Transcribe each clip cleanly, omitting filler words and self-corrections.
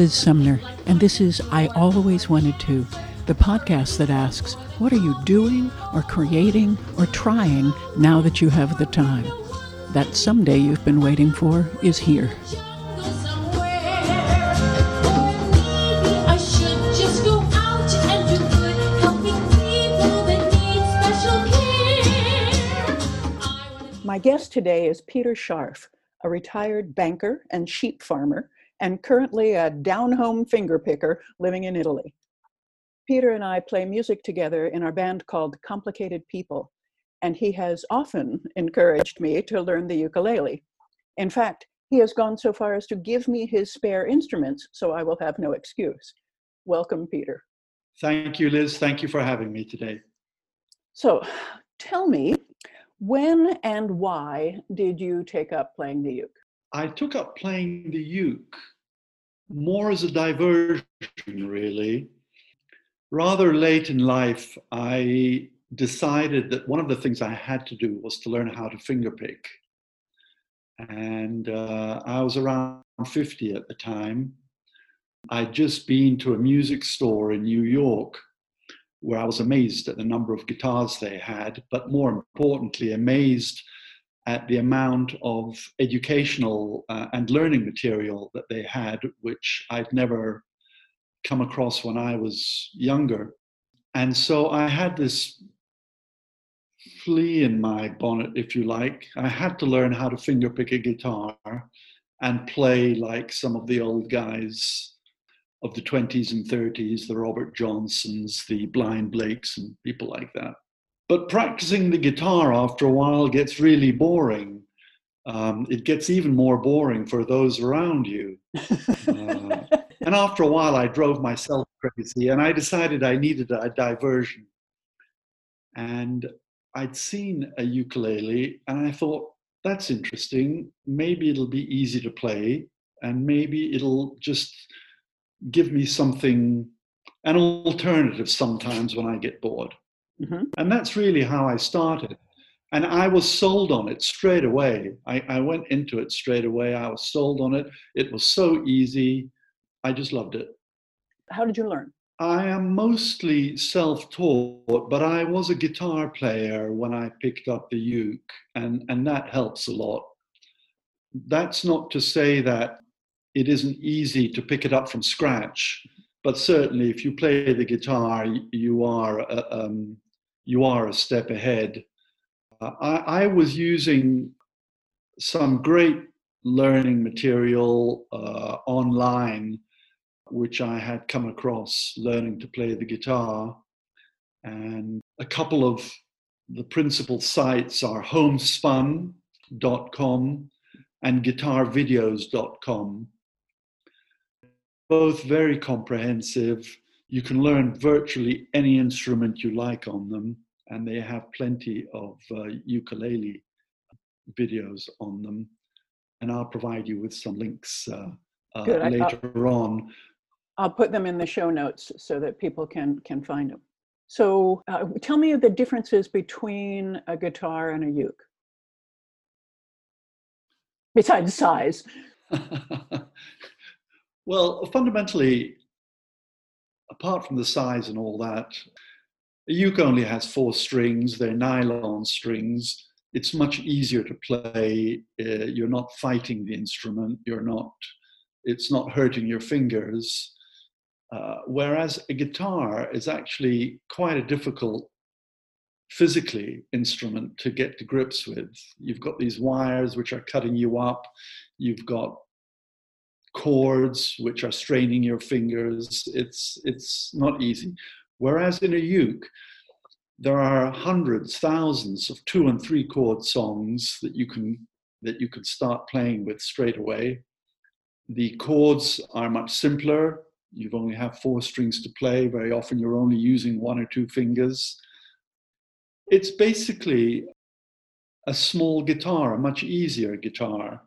Liz Sumner, and this is I Always Wanted To, the podcast that asks, what are you doing or creating or trying now that you have the time? That someday you've been waiting for is here. My guest today is Peter Scharf, a retired banker and sheep farmer, and currently a down-home finger picker living in Italy. Peter and I play music together in our band called Complicated People, and he has often encouraged me to learn the ukulele. In fact, he has gone so far as to give me his spare instruments, so I will have no excuse. Welcome, Peter. Thank you, Liz. Thank you for having me today. So, tell me, when and why did you take up playing the uke? I took up playing the uke more as a diversion, really. Rather late in life, I decided that one of the things I had to do was to learn how to fingerpick. And I was around 50 at the time. I'd just been to a music store in New York, where I was amazed at the number of guitars they had, but more importantly, amazed at the amount of educational and learning material that they had, which I'd never come across when I was younger. And so I had this flea in my bonnet, if you like. I had to learn how to fingerpick a guitar and play like some of the old guys of the 20s and 30s, the Robert Johnsons, the Blind Blakes, and people like that. But practicing the guitar after a while gets really boring. It gets even more boring for those around you. And after a while, I drove myself crazy, and I decided I needed a diversion. And I'd seen a ukulele, and I thought, that's interesting. Maybe it'll be easy to play, and maybe it'll just give me something, an alternative sometimes when I get bored. Mm-hmm. And that's really how I started. And I was sold on it straight away. I went into it straight away. I was sold on it. It was so easy. I just loved it. How did you learn? I am mostly self-taught, but I was a guitar player when I picked up the uke, and that helps a lot. That's not to say that it isn't easy to pick it up from scratch, but certainly if you play the guitar, you are a step ahead. I was using some great learning material online, which I had come across learning to play the guitar, and a couple of the principal sites are homespun.com and guitarvideos.com. Both very comprehensive. You can learn virtually any instrument you like on them, and they have plenty of ukulele videos on them. And I'll provide you with some links later on. I'll put them in the show notes so that people can find them. So tell me the differences between a guitar and a uke, besides size. Well, fundamentally, apart from the size and all that, a uke only has four strings. They're nylon strings. It's much easier to play. You're not fighting the instrument. It's not hurting your fingers. Whereas a guitar is actually quite a difficult, physically, instrument to get to grips with. You've got these wires which are cutting you up. You've got chords which are straining your fingers. It's not easy. Whereas in a uke, there are hundreds, thousands of 2 and 3 chord songs that you can start playing with straight away. The chords are much simpler. You've only have 4 strings to play. Very often you're only using 1 or 2 fingers. It's basically a small guitar, a much easier guitar.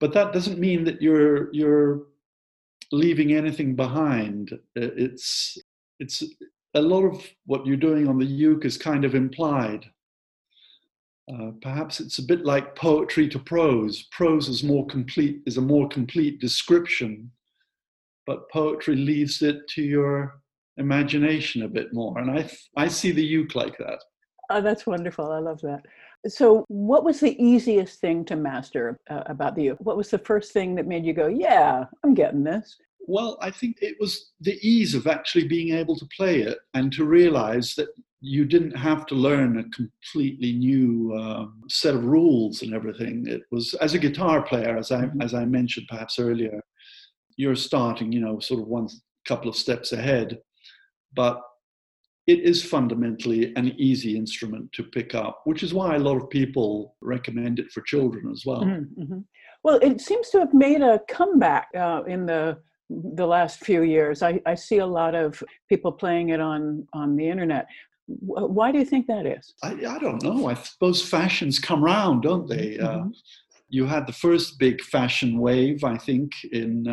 But that doesn't mean that you're leaving anything behind. It's a lot of what you're doing on the uke is kind of implied. Perhaps it's a bit like poetry to prose. Prose is a more complete description, but poetry leaves it to your imagination a bit more. And I see the uke like that. Oh, that's wonderful. I love that. So what was the easiest thing to master about the uke? What was the first thing that made you go, yeah, I'm getting this? Well, I think it was the ease of actually being able to play it and to realize that you didn't have to learn a completely new set of rules and everything. It was, as a guitar player, as I mentioned perhaps earlier, you're starting, you know, sort of one couple of steps ahead, but it is fundamentally an easy instrument to pick up, which is why a lot of people recommend it for children as well. Mm-hmm. Well, it seems to have made a comeback in the last few years. I see a lot of people playing it on the internet. Why do you think that is? I don't know. I suppose fashions come round, don't they? Mm-hmm. You had the first big fashion wave, I think, in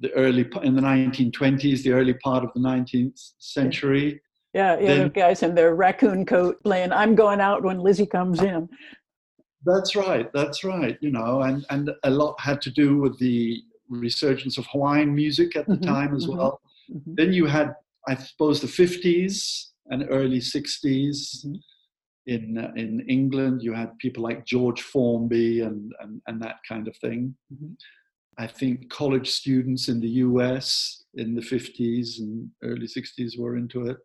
the 1920s, the early part of the 19th century. Yeah, then, the guys in their raccoon coat playing "I'm Going Out When Lizzie Comes In." That's right. You know, and a lot had to do with the resurgence of Hawaiian music at the time as well. Mm-hmm. Then you had, I suppose, the 50s and early 60s. Mm-hmm. In England, you had people like George Formby and that kind of thing. Mm-hmm. I think college students in the US in the 50s and early 60s were into it.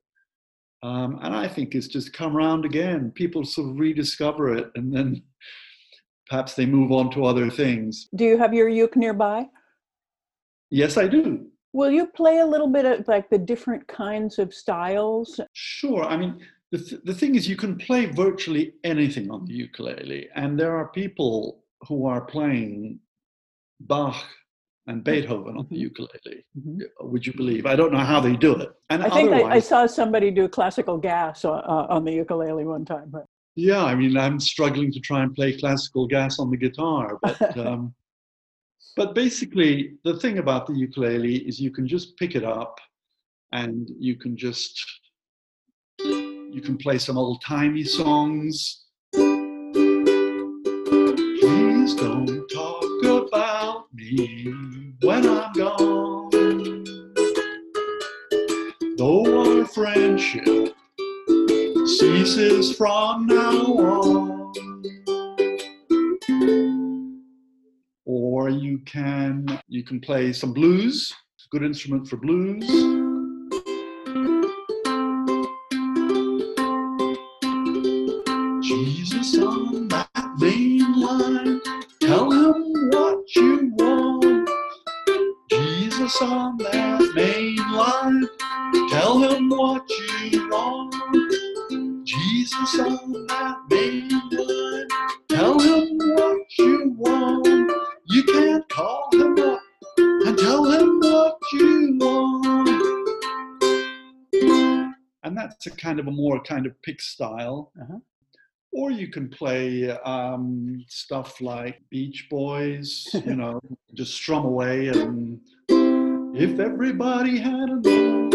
And I think it's just come around again. People sort of rediscover it and then perhaps they move on to other things. Do you have your uke nearby? Yes, I do. Will you play a little bit of like the different kinds of styles? Sure. I mean, the thing is, you can play virtually anything on the ukulele, and there are people who are playing Bach and Beethoven on the ukulele. Mm-hmm. Would you believe? I don't know how they do it. And I think I saw somebody do classical gas on the ukulele one time. But. Yeah, I mean, I'm struggling to try and play classical gas on the guitar, but but basically, the thing about the ukulele is you can just pick it up, and you can just. You can play some old-timey songs. Please don't talk about me when I'm gone. Though our friendship ceases from now on. Or you can play some blues. It's a good instrument for blues. On that main line, tell him what you want. Jesus on that main line, tell him what you want. Jesus on that main line, tell him what you want. You can't call him up and tell him what you want. And that's a more kind of pick style. Uh-huh. Or you can play stuff like Beach Boys, you know, just strum away. And if everybody had a note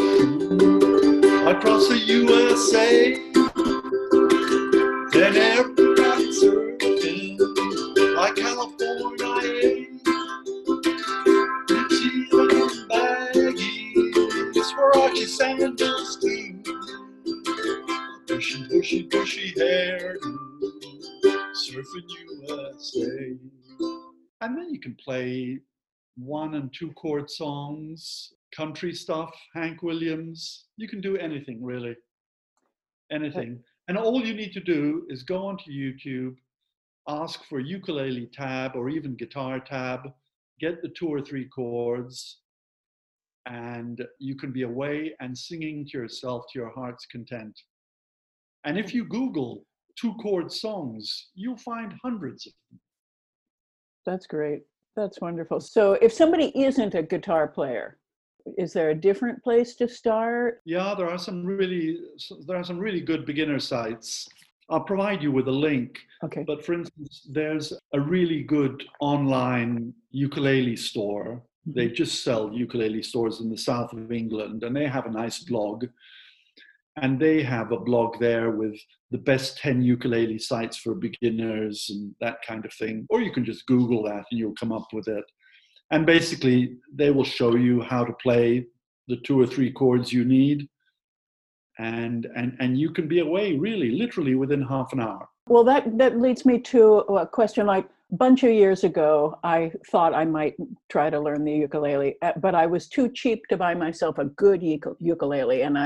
across the USA, then everybody's surfing like California. She's a baggie, it's Rocky Sanders too. Bushy, bushy, bushy hair, surfing USA. And then you can play 1 and 2 chord songs, country stuff, Hank Williams. You can do anything, really. Anything. And all you need to do is go onto YouTube, ask for ukulele tab or even guitar tab, get the 2 or 3 chords, and you can be away and singing to yourself to your heart's content. And if you Google 2-chord songs, you'll find hundreds of them. That's great. That's wonderful. So if somebody isn't a guitar player, is there a different place to start? Yeah, there are some really good beginner sites. I'll provide you with a link. Okay. But for instance, there's a really good online ukulele store. Mm-hmm. They just sell ukulele stores in the south of England, and they have a nice blog. And they have a blog there with the best 10 ukulele sites for beginners and that kind of thing. Or you can just Google that and you'll come up with it. And basically, they will show you how to play the 2 or 3 chords you need. And you can be away, really, literally within half an hour. Well, that leads me to a question. Like, a bunch of years ago, I thought I might try to learn the ukulele, but I was too cheap to buy myself a good ukulele. And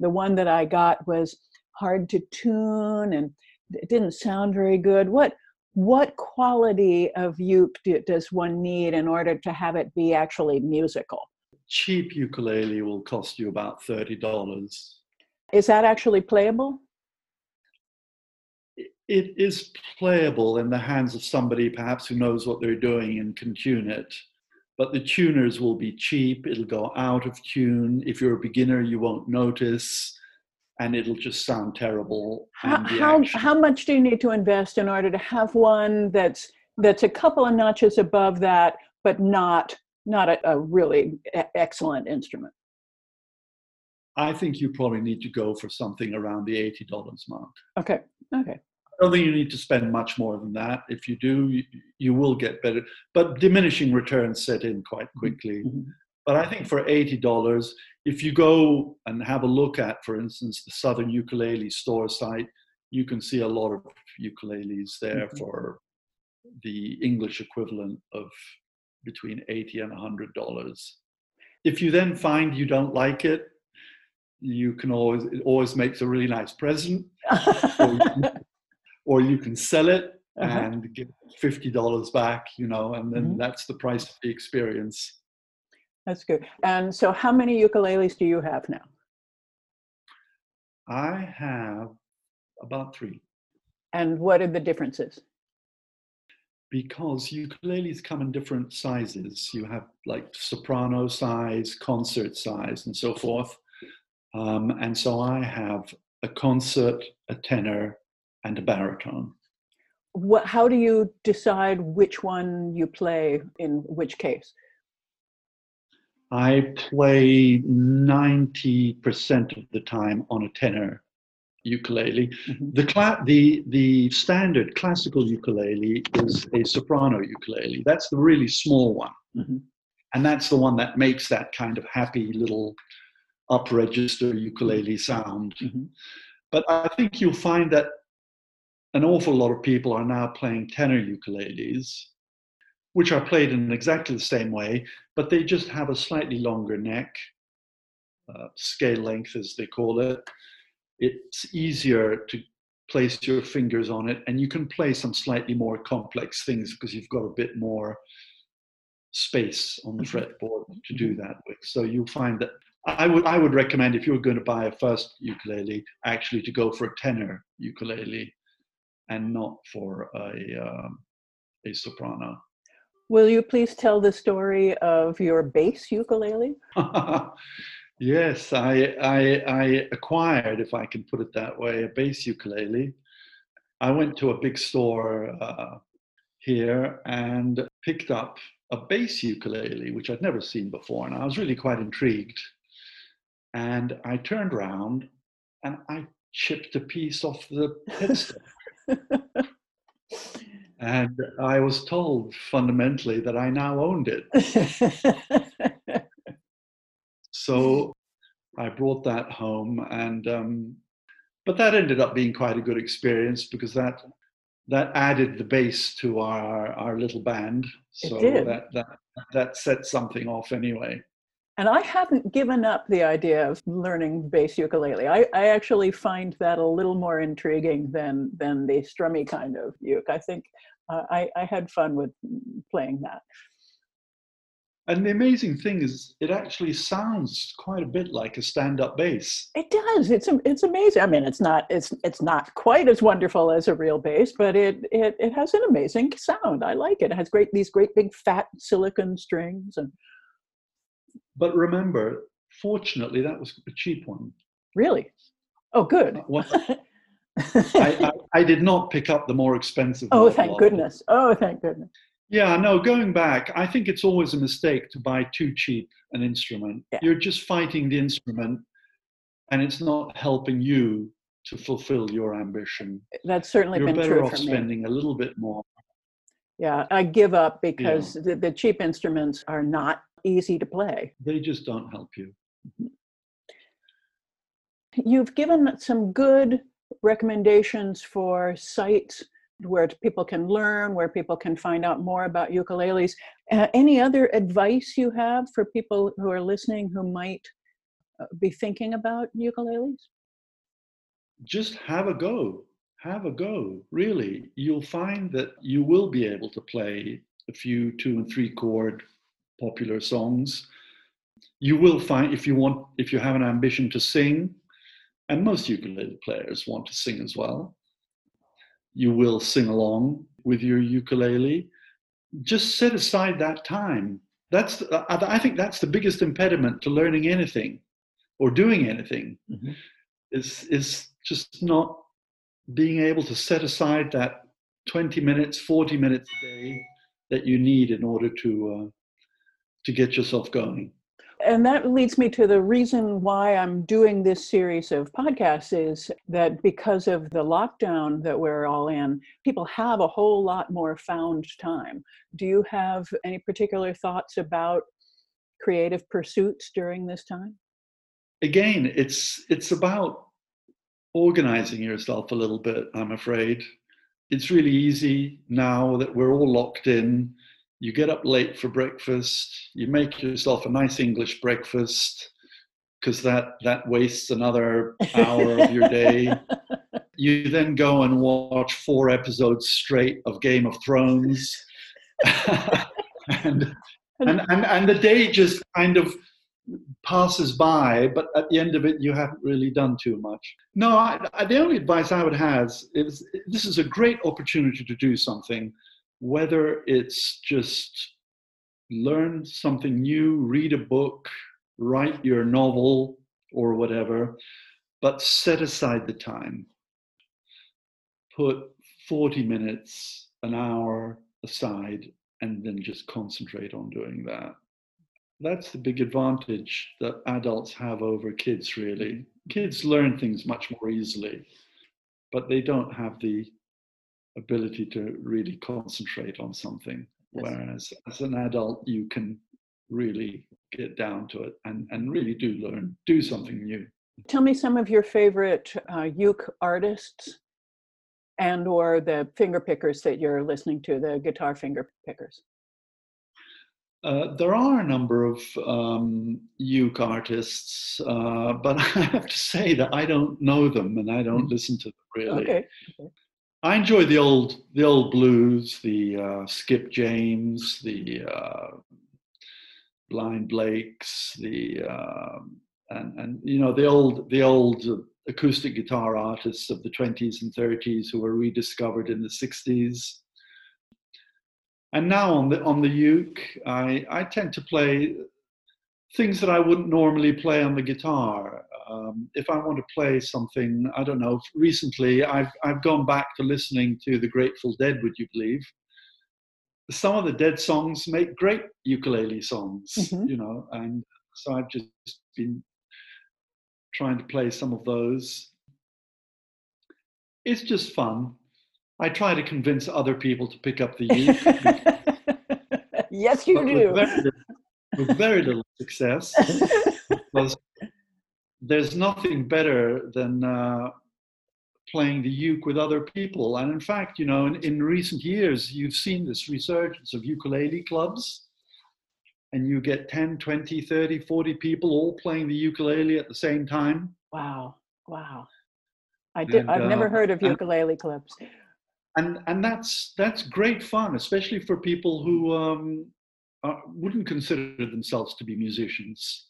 the one that I got was hard to tune, and it didn't sound very good. What quality of uke does one need in order to have it be actually musical? Cheap ukulele will cost you about $30. Is that actually playable? It is playable in the hands of somebody perhaps who knows what they're doing and can tune it. But the tuners will be cheap. It'll go out of tune. If you're a beginner, you won't notice. And it'll just sound terrible. How much do you need to invest in order to have one that's a couple of notches above that, but not a really excellent instrument? I think you probably need to go for something around the $80 mark. Okay. I don't think you need to spend much more than that. If you do, you will get better. But diminishing returns set in quite quickly. Mm-hmm. But I think for $80, if you go and have a look at, for instance, the Southern Ukulele store site, you can see a lot of ukuleles there mm-hmm. for the English equivalent of between $80 and $100. If you then find you don't like it, you can it always makes a really nice present. Or you can sell it and get $50 back, and then mm-hmm. that's the price of the experience. That's good. And so how many ukuleles do you have now? I have about 3. And what are the differences? Because ukuleles come in different sizes. You have like soprano size, concert size, and so forth. And so I have a concert, a tenor, and a baritone. How do you decide which one you play in which case? I play 90% of the time on a tenor ukulele. Mm-hmm. The standard classical ukulele is a soprano ukulele. That's the really small one. Mm-hmm. And that's the one that makes that kind of happy little up register ukulele sound. Mm-hmm. But I think you'll find that an awful lot of people are now playing tenor ukuleles, which are played in exactly the same way, but they just have a slightly longer neck, scale length as they call it. It's easier to place your fingers on it, and you can play some slightly more complex things because you've got a bit more space on the fretboard to do that with. So you'll find that I would recommend, if you're going to buy a first ukulele, actually to go for a tenor ukulele and not for a soprano. Will you please tell the story of your bass ukulele? Yes, I acquired, if I can put it that way, a bass ukulele. I went to a big store here and picked up a bass ukulele, which I'd never seen before, and I was really quite intrigued. And I turned around and I chipped a piece off the headstock. And I was told fundamentally that I now owned it. So I brought that home, and but that ended up being quite a good experience because that added the bass to our little band. So it did. That set something off anyway. And I haven't given up the idea of learning bass ukulele. I actually find that a little more intriguing than the strummy kind of uke. I think I had fun with playing that. And the amazing thing is, it actually sounds quite a bit like a stand-up bass. It does. It's amazing. I mean, it's not quite as wonderful as a real bass, but it has an amazing sound. I like it. It has these great big fat silicon strings and. But remember, fortunately, that was a cheap one. Really? Oh, good. Well, I did not pick up the more expensive one. Oh, thank goodness. Oh, thank goodness. Yeah, no, going back, I think it's always a mistake to buy too cheap an instrument. Yeah. You're just fighting the instrument, and it's not helping you to fulfill your ambition. That's certainly been true for me. You're better off spending a little bit more. Yeah, I give up because the cheap instruments are not easy to play. They just don't help you. You've given some good recommendations for sites where people can learn, where people can find out more about ukuleles. Any other advice you have for people who are listening who might be thinking about ukuleles? Just have a go. Have a go, really. You'll find that you will be able to play a few 2 and 3 chord popular songs. You will find, if you have an ambition to sing, and most ukulele players want to sing as well, you will sing along with your ukulele. Just set aside that time. I think that's the biggest impediment to learning anything or doing anything, is just not being able to set aside that 20 minutes, 40 minutes a day that you need in order to get yourself going. And that leads me to the reason why I'm doing this series of podcasts, is that because of the lockdown that we're all in, people have a whole lot more found time. Do you have any particular thoughts about creative pursuits during this time? Again, it's about organizing yourself a little bit, I'm afraid. It's really easy now that we're all locked in. You get up late for breakfast, you make yourself a nice English breakfast, because that wastes another hour of your day. You then go and watch 4 episodes straight of Game of Thrones. and the day just kind of passes by, but at the end of it, you haven't really done too much. No, the only advice I would have is this is a great opportunity to do something, whether it's just learn something new, read a book, write your novel or whatever, but set aside the time. Put 40 minutes, an hour aside, and then just concentrate on doing that. That's the big advantage that adults have over kids, really. Kids learn things much more easily, but they don't have the ability to really concentrate on something. Yes. Whereas as an adult, you can really get down to it and really do learn, do something new. Tell me some of your favorite uke artists and or the finger pickers that you're listening to, the guitar finger pickers. There are a number of uke artists, but I have to say that I don't know them and I don't listen to them really. Okay. I enjoy the old blues, the Skip James, the Blind Blakes, and you know the old acoustic guitar artists of the 20s and 30s who were rediscovered in the 60s. And now on the uke, I tend to play things that I wouldn't normally play on the guitar. If I want to play something, I don't know, recently I've gone back to listening to The Grateful Dead, would you believe? Some of the Dead songs make great ukulele songs, you know, and so I've just been trying to play some of those. It's just fun. I try to convince other people to pick up the uke. Yes, you do. With very little success. Because there's nothing better than playing the uke with other people. And in fact, you know, in recent years, you've seen this resurgence of ukulele clubs. And you get 10, 20, 30, 40 people all playing the ukulele at the same time. Wow. I've never heard of ukulele clubs. And that's great fun, especially for people who wouldn't consider themselves to be musicians.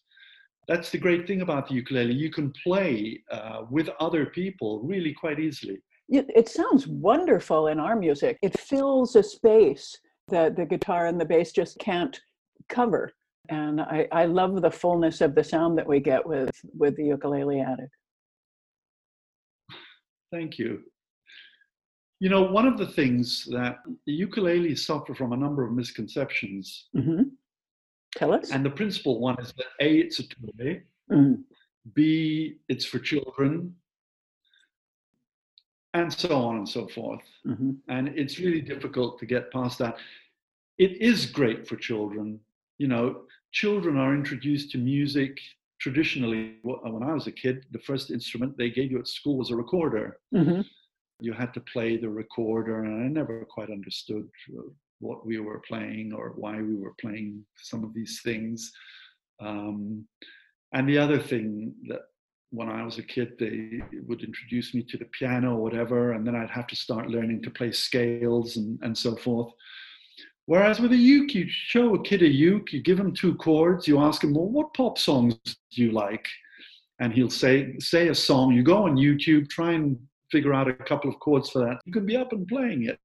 That's the great thing about the ukulele. You can play with other people really quite easily. It sounds wonderful in our music. It fills a space that the guitar and the bass just can't cover. And I love the fullness of the sound that we get with the ukulele added. Thank you. You know, one of the things that the ukulele suffer from a number of misconceptions. Tell us. And the principal one is that A, it's a toy. B, it's for children. and so on and so forth. Mm-hmm. And it's really difficult to get past that. It is great for children. You know, children are introduced to music. Traditionally, when I was a kid, the first instrument they gave you at school was a recorder. Mm-hmm. You had to play the recorder, and I never quite understood what we were playing or why we were playing some of these things. And the other thing that when I was a kid, they would introduce me to the piano or whatever, and then I'd have to start learning to play scales and so forth. Whereas with a uke, you show a kid a uke, you give him two chords, you ask him, well, what pop songs do you like? And he'll say a song. You go on YouTube, try and figure out a couple of chords for that. You can be up and playing it,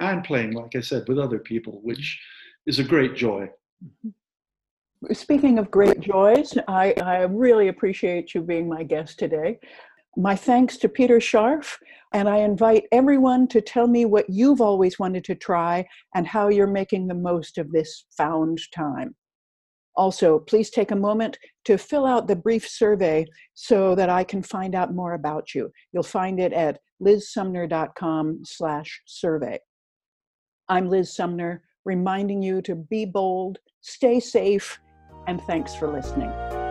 and playing, like I said, with other people, which is a great joy. Speaking of great joys, I really appreciate you being my guest today. My thanks to Peter Scharf, and I invite everyone to tell me what you've always wanted to try and how you're making the most of this found time. Also, please take a moment to fill out the brief survey so that I can find out more about you. You'll find it at lizsumner.com/survey. I'm Liz Sumner, reminding you to be bold, stay safe, and thanks for listening.